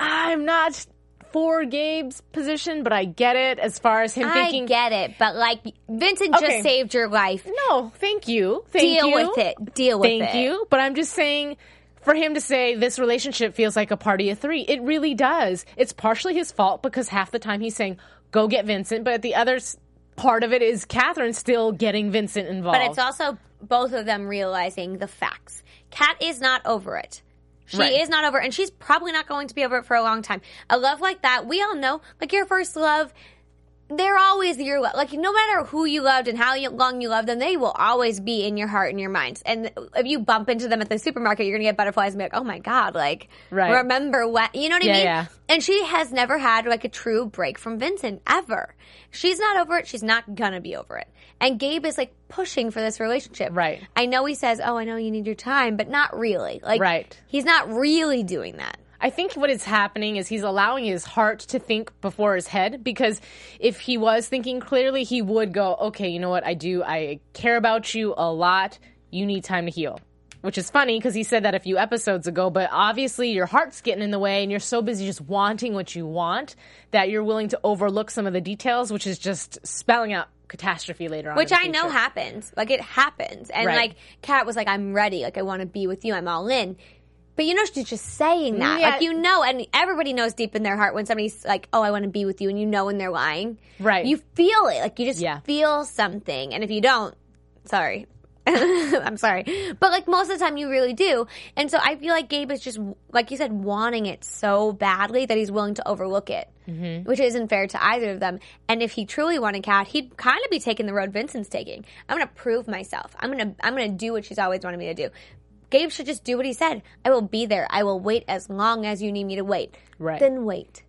I'm not... for Gabe's position, but I get it as far as him thinking. I get it, but, like, Vincent just saved your life. No, thank you. Deal with it. Thank you. But I'm just saying, for him to say this relationship feels like a party of three, it really does. It's partially his fault because half the time he's saying, go get Vincent, but the other part of it is Catherine still getting Vincent involved. But it's also both of them realizing the facts. Kat is not over it. She is not over, and she's probably not going to be over it for a long time. A love like that, we all know, like, your first love, they're always your love. Like, no matter who you loved and how long you loved them, they will always be in your heart and your minds. And if you bump into them at the supermarket, you're going to get butterflies and be like, oh, my God, like, right. Remember when, you know what I mean? Yeah. And she has never had, like, a true break from Vincent, ever. She's not over it. She's not going to be over it. And Gabe is, like, pushing for this relationship. Right. I know he says, oh, I know you need your time, but not really. Like, right. He's not really doing that. I think what is happening is he's allowing his heart to think before his head, because if he was thinking clearly, he would go, okay, you know what, I care about you a lot, you need time to heal. Which is funny because he said that a few episodes ago, but obviously your heart's getting in the way and you're so busy just wanting what you want that you're willing to overlook some of the details, which is just spelling out catastrophe later on. Which I know happens. Like, it happens. And right. Like, Kat was like, I'm ready. Like, I want to be with you. I'm all in. But you know she's just saying that. Yeah. Like, you know, and everybody knows deep in their heart when somebody's like, oh, I want to be with you, and you know when they're lying. Right. You feel it. Like, you just feel something. And if you don't, sorry. I'm sorry. But, like, most of the time you really do. And so I feel like Gabe is just, like you said, wanting it so badly that he's willing to overlook it, which isn't fair to either of them. And if he truly wanted Kat, he'd kind of be taking the road Vincent's taking. I'm going to prove myself. I'm going to do what she's always wanted me to do. Gabe should just do what he said. I will be there. I will wait as long as you need me to wait. Right. Then wait.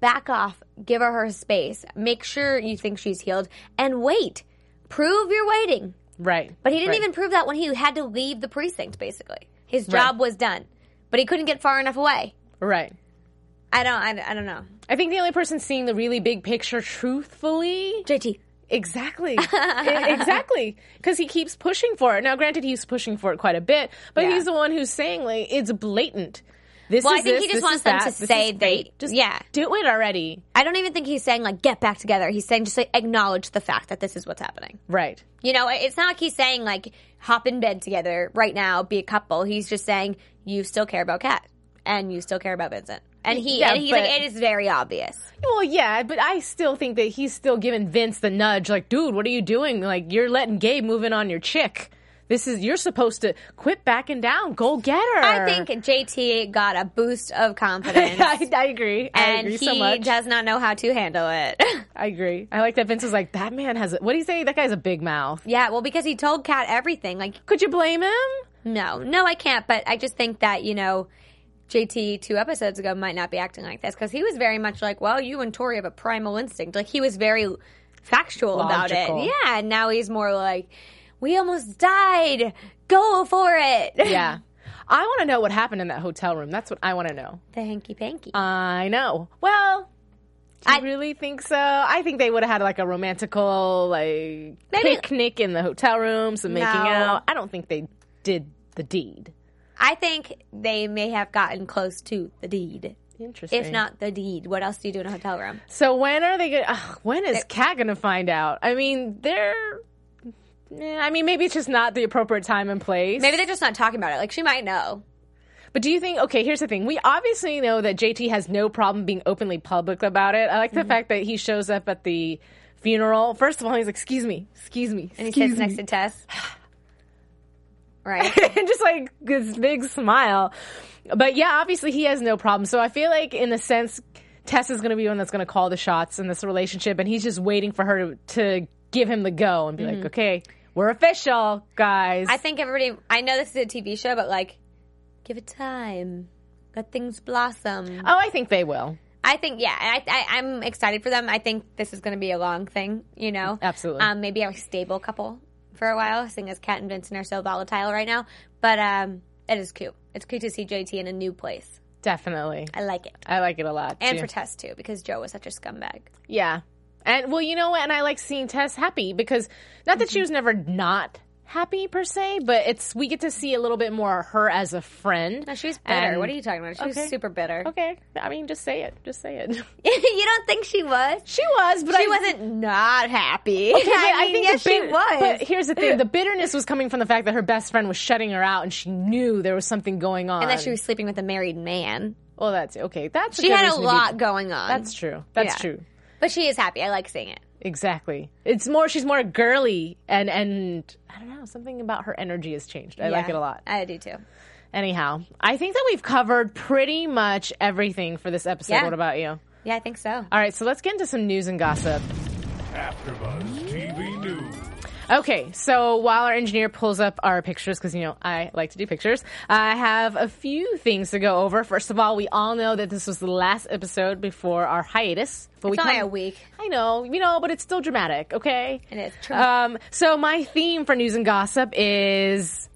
Back off. Give her space. Make sure you think she's healed. And wait. Prove you're waiting. Right. But he didn't even prove that when he had to leave the precinct, basically. His job was done. But he couldn't get far enough away. Right. I don't know. I think the only person seeing the really big picture truthfully... JT. Exactly. Exactly. Because he keeps pushing for it. Now, granted, he's pushing for it quite a bit, but he's the one who's saying, like, it's blatant. I think he just wants them to say do it already. I don't even think he's saying, like, get back together. He's saying just, like, acknowledge the fact that this is what's happening. Right. You know, it's not like he's saying, like, hop in bed together right now, be a couple. He's just saying, you still care about Kat and you still care about Vincent. And it is very obvious. Well, yeah, but I still think that he's still giving Vince the nudge, like, dude, what are you doing? Like, you're letting Gabe move in on your chick. You're supposed to quit backing down. Go get her. I think JT got a boost of confidence. I agree. I agree so much. And he does not know how to handle it. I agree. I like that Vince was like, that man has, what do you say? That guy's a big mouth. Yeah, well, because he told Kat everything. Like, could you blame him? No, I can't. But I just think that, you know, JT 2 episodes ago might not be acting like this, because he was very much like, well, you and Tori have a primal instinct. Like, he was very factual about it. Yeah, and now he's more like, we almost died. Go for it. Yeah. I want to know what happened in that hotel room. That's what I want to know. The hanky-panky. I know. Well... I really think so. I think they would have had, like, a romantical, like, picnic in the hotel room, some making out. I don't think they did the deed. I think they may have gotten close to the deed. Interesting. If not the deed, what else do you do in a hotel room? So when are they going to... When is Kat going to find out? I mean, maybe it's just not the appropriate time and place. Maybe they're just not talking about it. Like, she might know. But do you think, okay, here's the thing. We obviously know that JT has no problem being openly public about it. I like the fact that he shows up at the funeral. First of all, he's like, excuse me. And he sits next to Tess. Right. And just like this big smile. But yeah, obviously he has no problem. So I feel like, in a sense, Tess is going to be one that's going to call the shots in this relationship. And he's just waiting for her to give him the go and be like, okay, we're official, guys. I think everybody, I know this is a TV show, but like, give it time. Let things blossom. Oh, I think they will. I think, yeah. I'm excited for them. I think this is going to be a long thing, you know? Absolutely. Maybe a stable couple for a while, seeing as Kat and Vincent are so volatile right now. But it is cute. It's cute to see JT in a new place. Definitely. I like it. I like it a lot, and too. For Tess, too, because Joe was such a scumbag. Yeah. And, well, you know what? And I like seeing Tess happy, because not that she was never not happy per se, but we get to see a little bit more of her as a friend. No, she's bitter. What are you talking about? She was super bitter. Okay. I mean, just say it. You don't think she was? She was, but she wasn't not happy. Okay, but I think yes, she was. But here's the thing. The bitterness was coming from the fact that her best friend was shutting her out, and she knew there was something going on. And that she was sleeping with a married man. Well, that's okay. That's She had a lot going on. That's true. That's true. But she is happy. I like seeing it. Exactly. It's more, she's more girly, and I don't know, something about her energy has changed. I like it a lot. I do too. Anyhow, I think that we've covered pretty much everything for this episode. Yeah. What about you? Yeah, I think so. All right, so let's get into some news and gossip. Afterbuzz TV News. Okay, so while our engineer pulls up our pictures, because, you know, I like to do pictures, I have a few things to go over. First of all, we all know that this was the last episode before our hiatus. But it's only a week. I know, you know, but it's still dramatic, okay? And it's true. So my theme for news and gossip is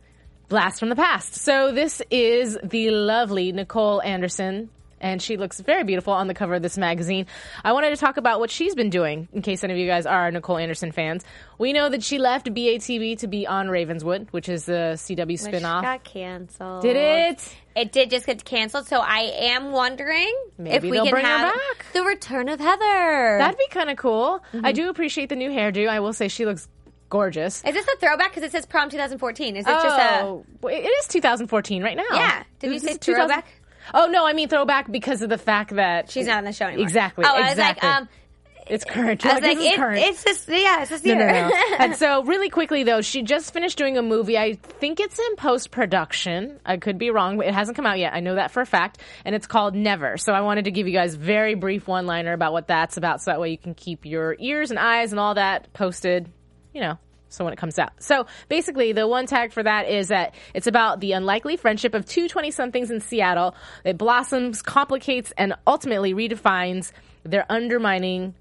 Blast from the Past. So this is the lovely Nicole Anderson. And she looks very beautiful on the cover of this magazine. I wanted to talk about what she's been doing, in case any of you guys are Nicole Anderson fans. We know that she left BATV to be on Ravenswood, which is the CW spinoff. It got canceled. Did it? It did just get canceled, so I am wondering maybe if we can bring have her back. The return of Heather. That'd be kind of cool. Mm-hmm. I do appreciate the new hairdo. I will say she looks gorgeous. Is this a throwback? Because it says prom 2014. Is it just a... It is 2014 right now. Yeah. Did you say throwback? Oh, no, I mean throwback because of the fact that... She's not on the show anymore. Exactly. Oh, I was like... It's current. I was like, it's this year. No. And so, really quickly, though, she just finished doing a movie. I think it's in post-production. I could be wrong, but it hasn't come out yet. I know that for a fact. And it's called Never. So I wanted to give you guys very brief one-liner about what that's about, so that way you can keep your ears and eyes and all that posted, you know. So when it comes out. So basically, the one tag for that is that it's about the unlikely friendship of two 20-somethings in Seattle. It blossoms, complicates, and ultimately redefines their understanding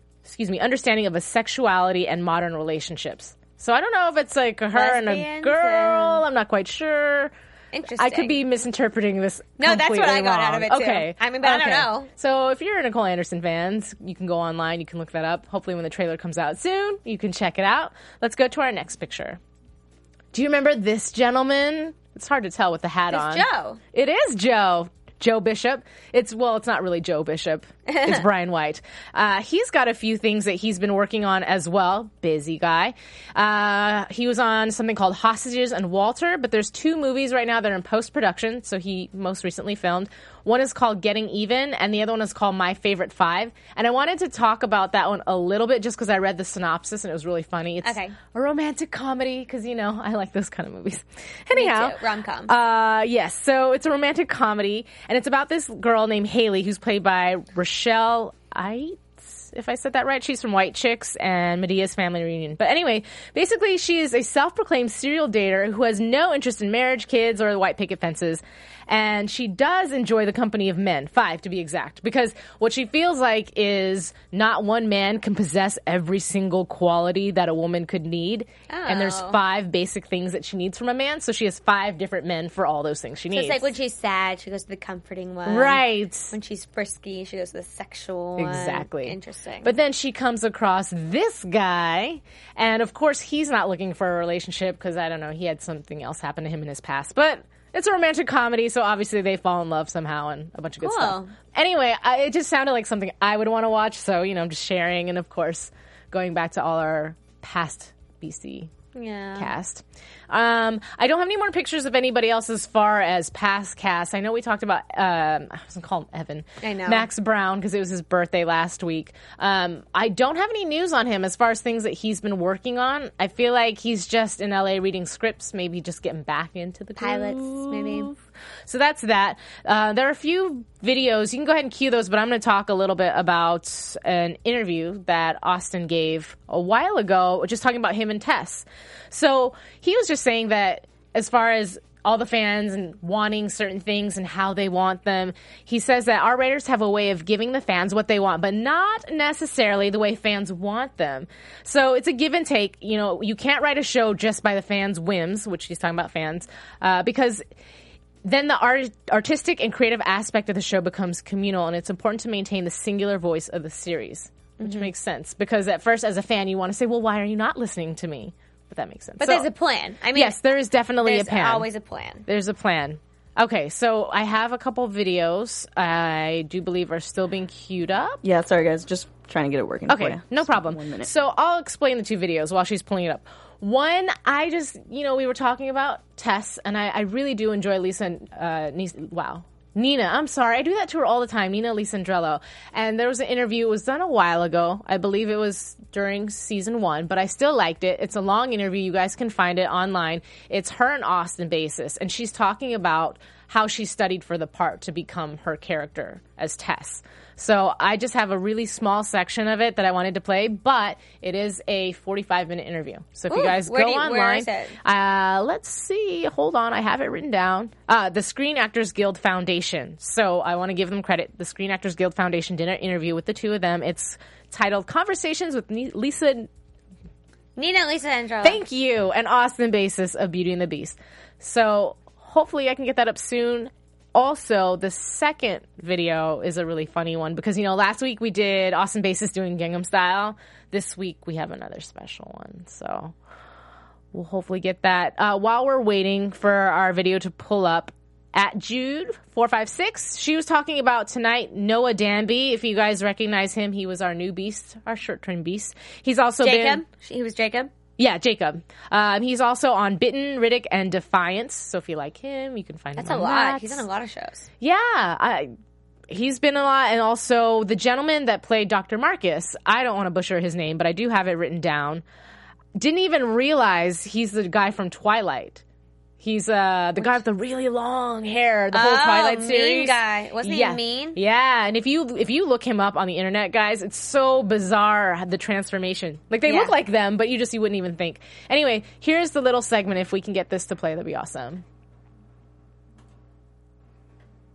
of a sexuality and modern relationships. So I don't know if it's like her lesbians and a girl. I'm not quite sure. Interesting. I could be misinterpreting this completely. No, that's what I got out of it, too. Okay. I mean, but okay. I don't know. So if you're a Nicole Anderson fan, you can go online. You can look that up. Hopefully when the trailer comes out soon, you can check it out. Let's go to our next picture. Do you remember this gentleman? It's hard to tell with the hat on. It's Joe. It is Joe. Joe Bishop. It's not really Joe Bishop. It's Brian White. He's got a few things that he's been working on as well. Busy guy. He was on something called Hostages and Walter, but there's two movies right now that are in post-production, so he most recently filmed. One is called Getting Even, and the other one is called My Favorite Five. And I wanted to talk about that one a little bit just because I read the synopsis and it was really funny. It's a romantic comedy because, you know, I like those kind of movies. Anyhow. Me too. Rom-com. Yes. So it's a romantic comedy, and it's about this girl named Haley who's played by Michelle Eitz, if I said that right. She's from White Chicks and Medea's Family Reunion. But anyway, basically she is a self-proclaimed serial dater who has no interest in marriage, kids, or the white picket fences. And she does enjoy the company of men, 5 to be exact, because what she feels like is not one man can possess every single quality that a woman could need. Oh. And there's 5 basic things that she needs from a man, so she has 5 different men for all those things she needs. So it's like when she's sad, she goes to the comforting one. Right. When she's frisky, she goes to the sexual one. Exactly. Interesting. But then she comes across this guy, and of course he's not looking for a relationship because, I don't know, he had something else happen to him in his past, but... It's a romantic comedy, so obviously they fall in love somehow and a bunch of good stuff. Anyway, it just sounded like something I would want to watch, so, you know, I'm just sharing and, of course, going back to all our past BC cast. I don't have any more pictures of anybody else as far as past cast. I know we talked about, I was going to call him Evan. I know. Max Brown, because it was his birthday last week. I don't have any news on him as far as things that he's been working on. I feel like he's just in LA reading scripts, maybe just getting back into the pilots, maybe. So that's that. There are a few videos. You can go ahead and cue those, but I'm going to talk a little bit about an interview that Austin gave a while ago, just talking about him and Tess. So he was just saying that as far as all the fans and wanting certain things and how they want them, he says that our writers have a way of giving the fans what they want, but not necessarily the way fans want them. So it's a give and take. You know, you can't write a show just by the fans' whims, which he's talking about fans, because... Then the artistic and creative aspect of the show becomes communal, and it's important to maintain the singular voice of the series, which makes sense. Because at first, as a fan, you want to say, well, why are you not listening to me? But that makes sense. But so, there's a plan. I mean, yes, there is definitely a plan. There's always a plan. There's a plan. Okay, so I have a couple videos I do believe are still being queued up. Yeah, sorry, guys. Just trying to get it working. Okay, no problem. 1 minute. So I'll explain the two videos while she's pulling it up. One, I just, you know, we were talking about Tess, and I really do enjoy Nina. I'm sorry. I do that to her all the time, Nina Lisandrello. And there was an interview. It was done a while ago. I believe it was during season 1, but I still liked it. It's a long interview. You guys can find it online. It's her and Austin Basis, and she's talking about how she studied for the part to become her character as Tess. So I just have a really small section of it that I wanted to play, but it is a 45-minute interview. So if you guys go online, where is it? Let's see. Hold on. I have it written down. The Screen Actors Guild Foundation. So I want to give them credit. The Screen Actors Guild Foundation did an interview with the two of them. It's titled Conversations with Nina Lisandrello. Thank you. And Austin Basis of Beauty and the Beast. So hopefully I can get that up soon. Also, the second video is a really funny one because, you know, last week we did Austin Basis doing Gangnam Style. This week we have another special one. So we'll hopefully get that. While we're waiting for our video to pull up, at Jude456, she was talking about tonight Noah Danby. If you guys recognize him, he was our new beast, our short-term beast. He's also Jacob. He was Jacob? Yeah, Jacob. He's also on Bitten, Riddick, and Defiance. So if you like him, you can find him on that. That's a lot. He's on a lot of shows. Yeah. He's been a lot. And also the gentleman that played Dr. Marcus, I don't want to butcher his name, but I do have it written down. Didn't even realize he's the guy from Twilight. He's the guy with the really long hair, the whole Twilight series. Mean guy. Wasn't he mean? Yeah, and if you look him up on the internet, guys, it's so bizarre, the transformation. Like, they look like them, but you wouldn't even think. Anyway, here's the little segment. If we can get this to play, that'd be awesome.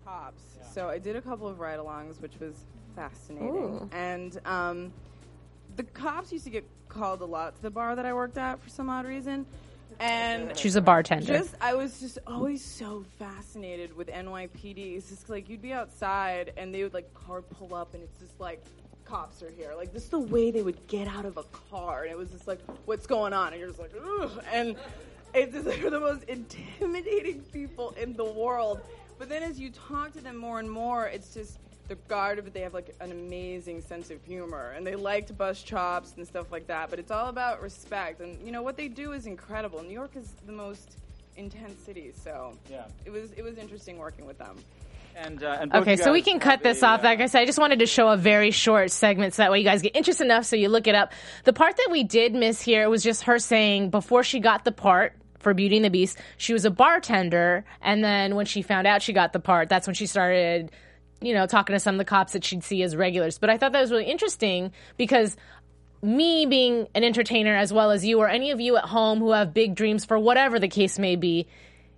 Pops. Yeah. So I did a couple of ride-alongs, which was fascinating. Ooh. And the cops used to get called a lot to the bar that I worked at for some odd reason. And she's a bartender. I was just always so fascinated with NYPD. It's just like you'd be outside and they would like car pull up and it's just like cops are here. Like this is the way they would get out of a car. And it was just like, what's going on? And you're just like, ugh. And it's just, they're the most intimidating people in the world. But then as you talk to them more and more, it's just they're guarded, but they have like an amazing sense of humor, and they like to bust chops and stuff like that. But it's all about respect, and you know what they do is incredible. New York is the most intense city, so it was interesting working with them. And okay, so we can cut this off. Like I said, I just wanted to show a very short segment so that way you guys get interested enough so you look it up. The part that we did miss here was just her saying before she got the part for Beauty and the Beast, she was a bartender, and then when she found out she got the part, that's when she started, you know, talking to some of the cops that she'd see as regulars. But I thought that was really interesting because me being an entertainer as well as you or any of you at home who have big dreams for whatever the case may be,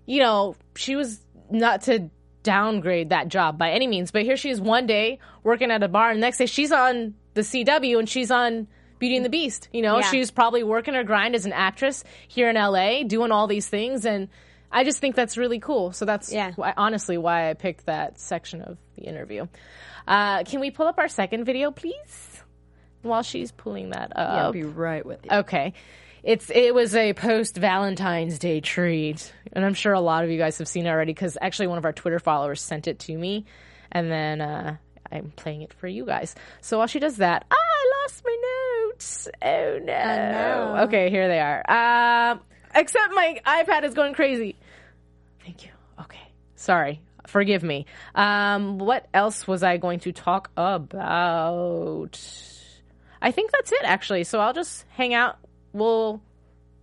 you know, she was not to downgrade that job by any means. But here she is one day working at a bar and the next day she's on the CW and she's on Beauty and the Beast. You know, she's probably working her grind as an actress here in LA doing all these things, and I just think that's really cool. So that's honestly why I picked that section of the interview. Can we pull up our second video, please? While she's pulling that up. Yeah, I'll be right with you. Okay. It was a post-Valentine's Day treat. And I'm sure a lot of you guys have seen it already because actually one of our Twitter followers sent it to me. And then I'm playing it for you guys. So while she does that, I lost my notes. Oh, no. Oh, no. Okay, here they are. Except my iPad is going crazy. Thank you. Okay. Sorry. Forgive me. What else was I going to talk about? I think that's it, actually. So I'll just hang out. We'll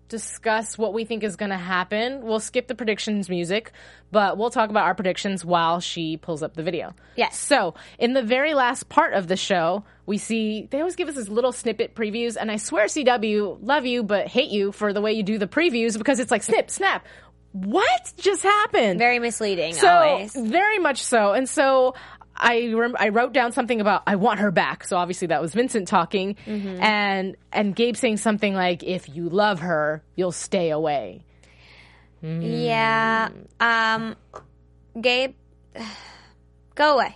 discuss what we think is going to happen. We'll skip the predictions music, but we'll talk about our predictions while she pulls up the video. Yes. So in the very last part of the show, we see they always give us these little snippet previews, and I swear CW love you but hate you for the way you do the previews because it's like snip, snap. What just happened? Very misleading, so, always. Very much so. And so I wrote down something about I want her back. So obviously that was Vincent talking, and Gabe saying something like, "If you love her, you'll stay away." Mm. Yeah, Gabe, go away.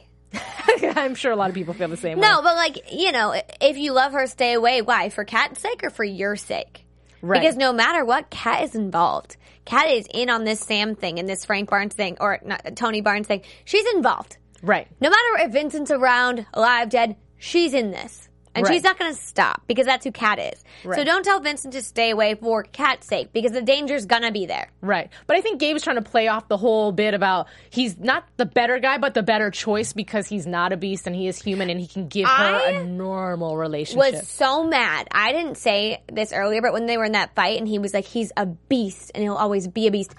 I'm sure a lot of people feel the same way. No, but like, you know, if you love her, stay away. Why? For Kat's sake or for your sake? Right. Because no matter what, Kat is involved. Kat is in on this Sam thing and this Frank Barnes thing, or not, Tony Barnes thing. She's involved. Right. No matter if Vincent's around, alive, dead, she's in this. And she's not going to stop because that's who Kat is. Right. So don't tell Vincent to stay away for Kat's sake because the danger's going to be there. Right. But I think Gabe's trying to play off the whole bit about he's not the better guy but the better choice because he's not a beast and he is human and he can give her a normal relationship. I was so mad. I didn't say this earlier, but when they were in that fight and he was like, he's a beast and he'll always be a beast.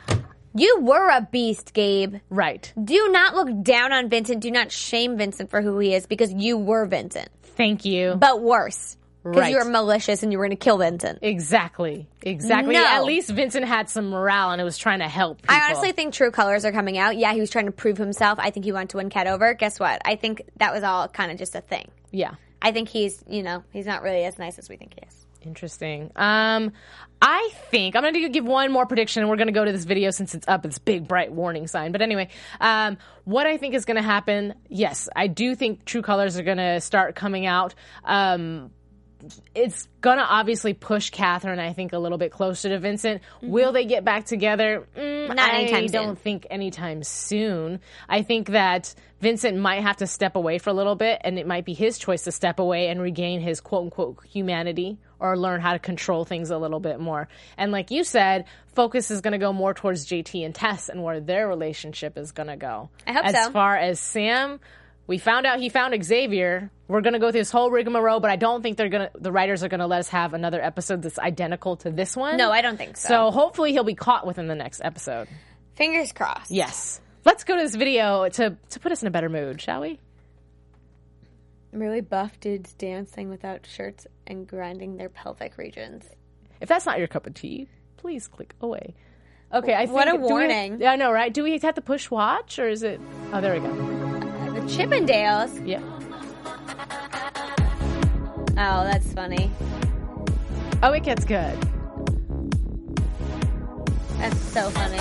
You were a beast, Gabe. Right. Do not look down on Vincent. Do not shame Vincent for who he is, because you were Vincent. Thank you. But worse. Because right. you were malicious and you were going to kill Vincent. Exactly. Exactly. No. At least Vincent had some morale and it was trying to help people. I honestly think true colors are coming out. Yeah, he was trying to prove himself. I think he wanted to win Kat over. Guess what? I think that was all kind of just a thing. Yeah. I think he's, you know, he's not really as nice as we think he is. Interesting. I think I'm going to give one more prediction, and we're going to go to this video since it's up. It's big, bright warning sign. But anyway, what I think is going to happen, yes, I do think true colors are going to start coming out. It's going to obviously push Catherine, I think, a little bit closer to Vincent. Mm-hmm. Will they get back together? I don't think anytime soon. I think that Vincent might have to step away for a little bit, and it might be his choice to step away and regain his quote-unquote humanity or learn how to control things a little bit more. And like you said, focus is going to go more towards JT and Tess and where their relationship is going to go. I hope so. As far as Sam... We found out he found Xavier. We're going to go through this whole rigmarole, but I don't think the writers are going to let us have another episode that's identical to this one. No, I don't think so. So hopefully he'll be caught within the next episode. Fingers crossed. Yes. Let's go to this video to put us in a better mood, shall we? Really buff dudes dancing without shirts and grinding their pelvic regions. If that's not your cup of tea, please click away. Okay, I think... What a warning. I know, right? Do we have to push watch, or is it... Oh, there we go. Chippendales. Yeah. Oh, that's funny. Oh, it gets good. That's so funny.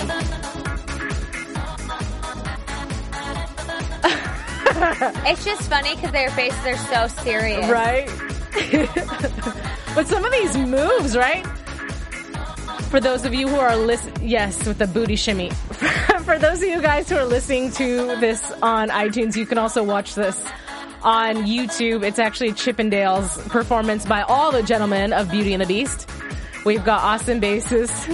It's just funny because their faces are so serious. Right? But some of these moves, right? For those of you who are listening, yes, with the booty shimmy. For those of you guys who are listening to this on iTunes, you can also watch this on YouTube. It's actually Chippendale's performance by all the gentlemen of Beauty and the Beast. We've got Austin Basis.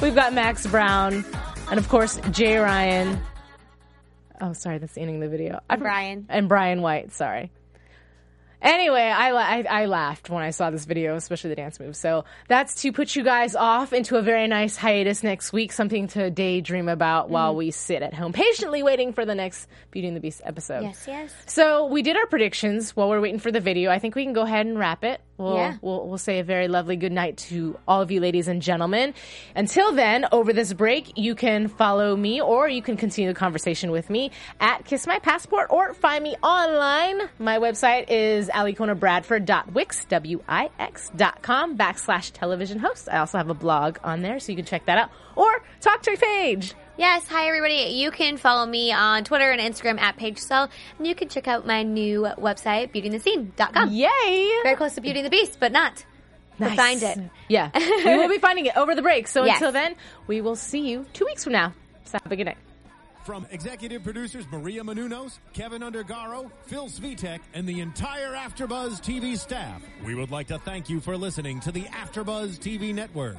We've got Max Brown. And, of course, J. Ryan. Oh, sorry, that's ending the video. Brian. And Brian White, sorry. Anyway, I laughed when I saw this video, especially the dance move. So that's to put you guys off into a very nice hiatus next week, something to daydream about while we sit at home patiently waiting for the next Beauty and the Beast episode. Yes, yes. So we did our predictions while we're waiting for the video. I think we can go ahead and wrap it. We'll say a very lovely good night to all of you ladies and gentlemen. Until then, over this break, you can follow me or you can continue the conversation with me at Kiss My Passport or find me online. My website is aliconerbradford.wix.com/television host. I also have a blog on there, so you can check that out. Or talk to your page. Yes, hi everybody. You can follow me on Twitter and Instagram at Paige Sull, and you can check out my new website, beautyandthescene.com. Yay! Very close to Beauty and the Beast, but not. Nice. But find it. Yeah. We will be finding it over the break. So until then, we will see you 2 weeks from now. So have a good night. From executive producers Maria Menounos, Kevin Undergaro, Phil Svitek, and the entire AfterBuzz TV staff, we would like to thank you for listening to the AfterBuzz TV network.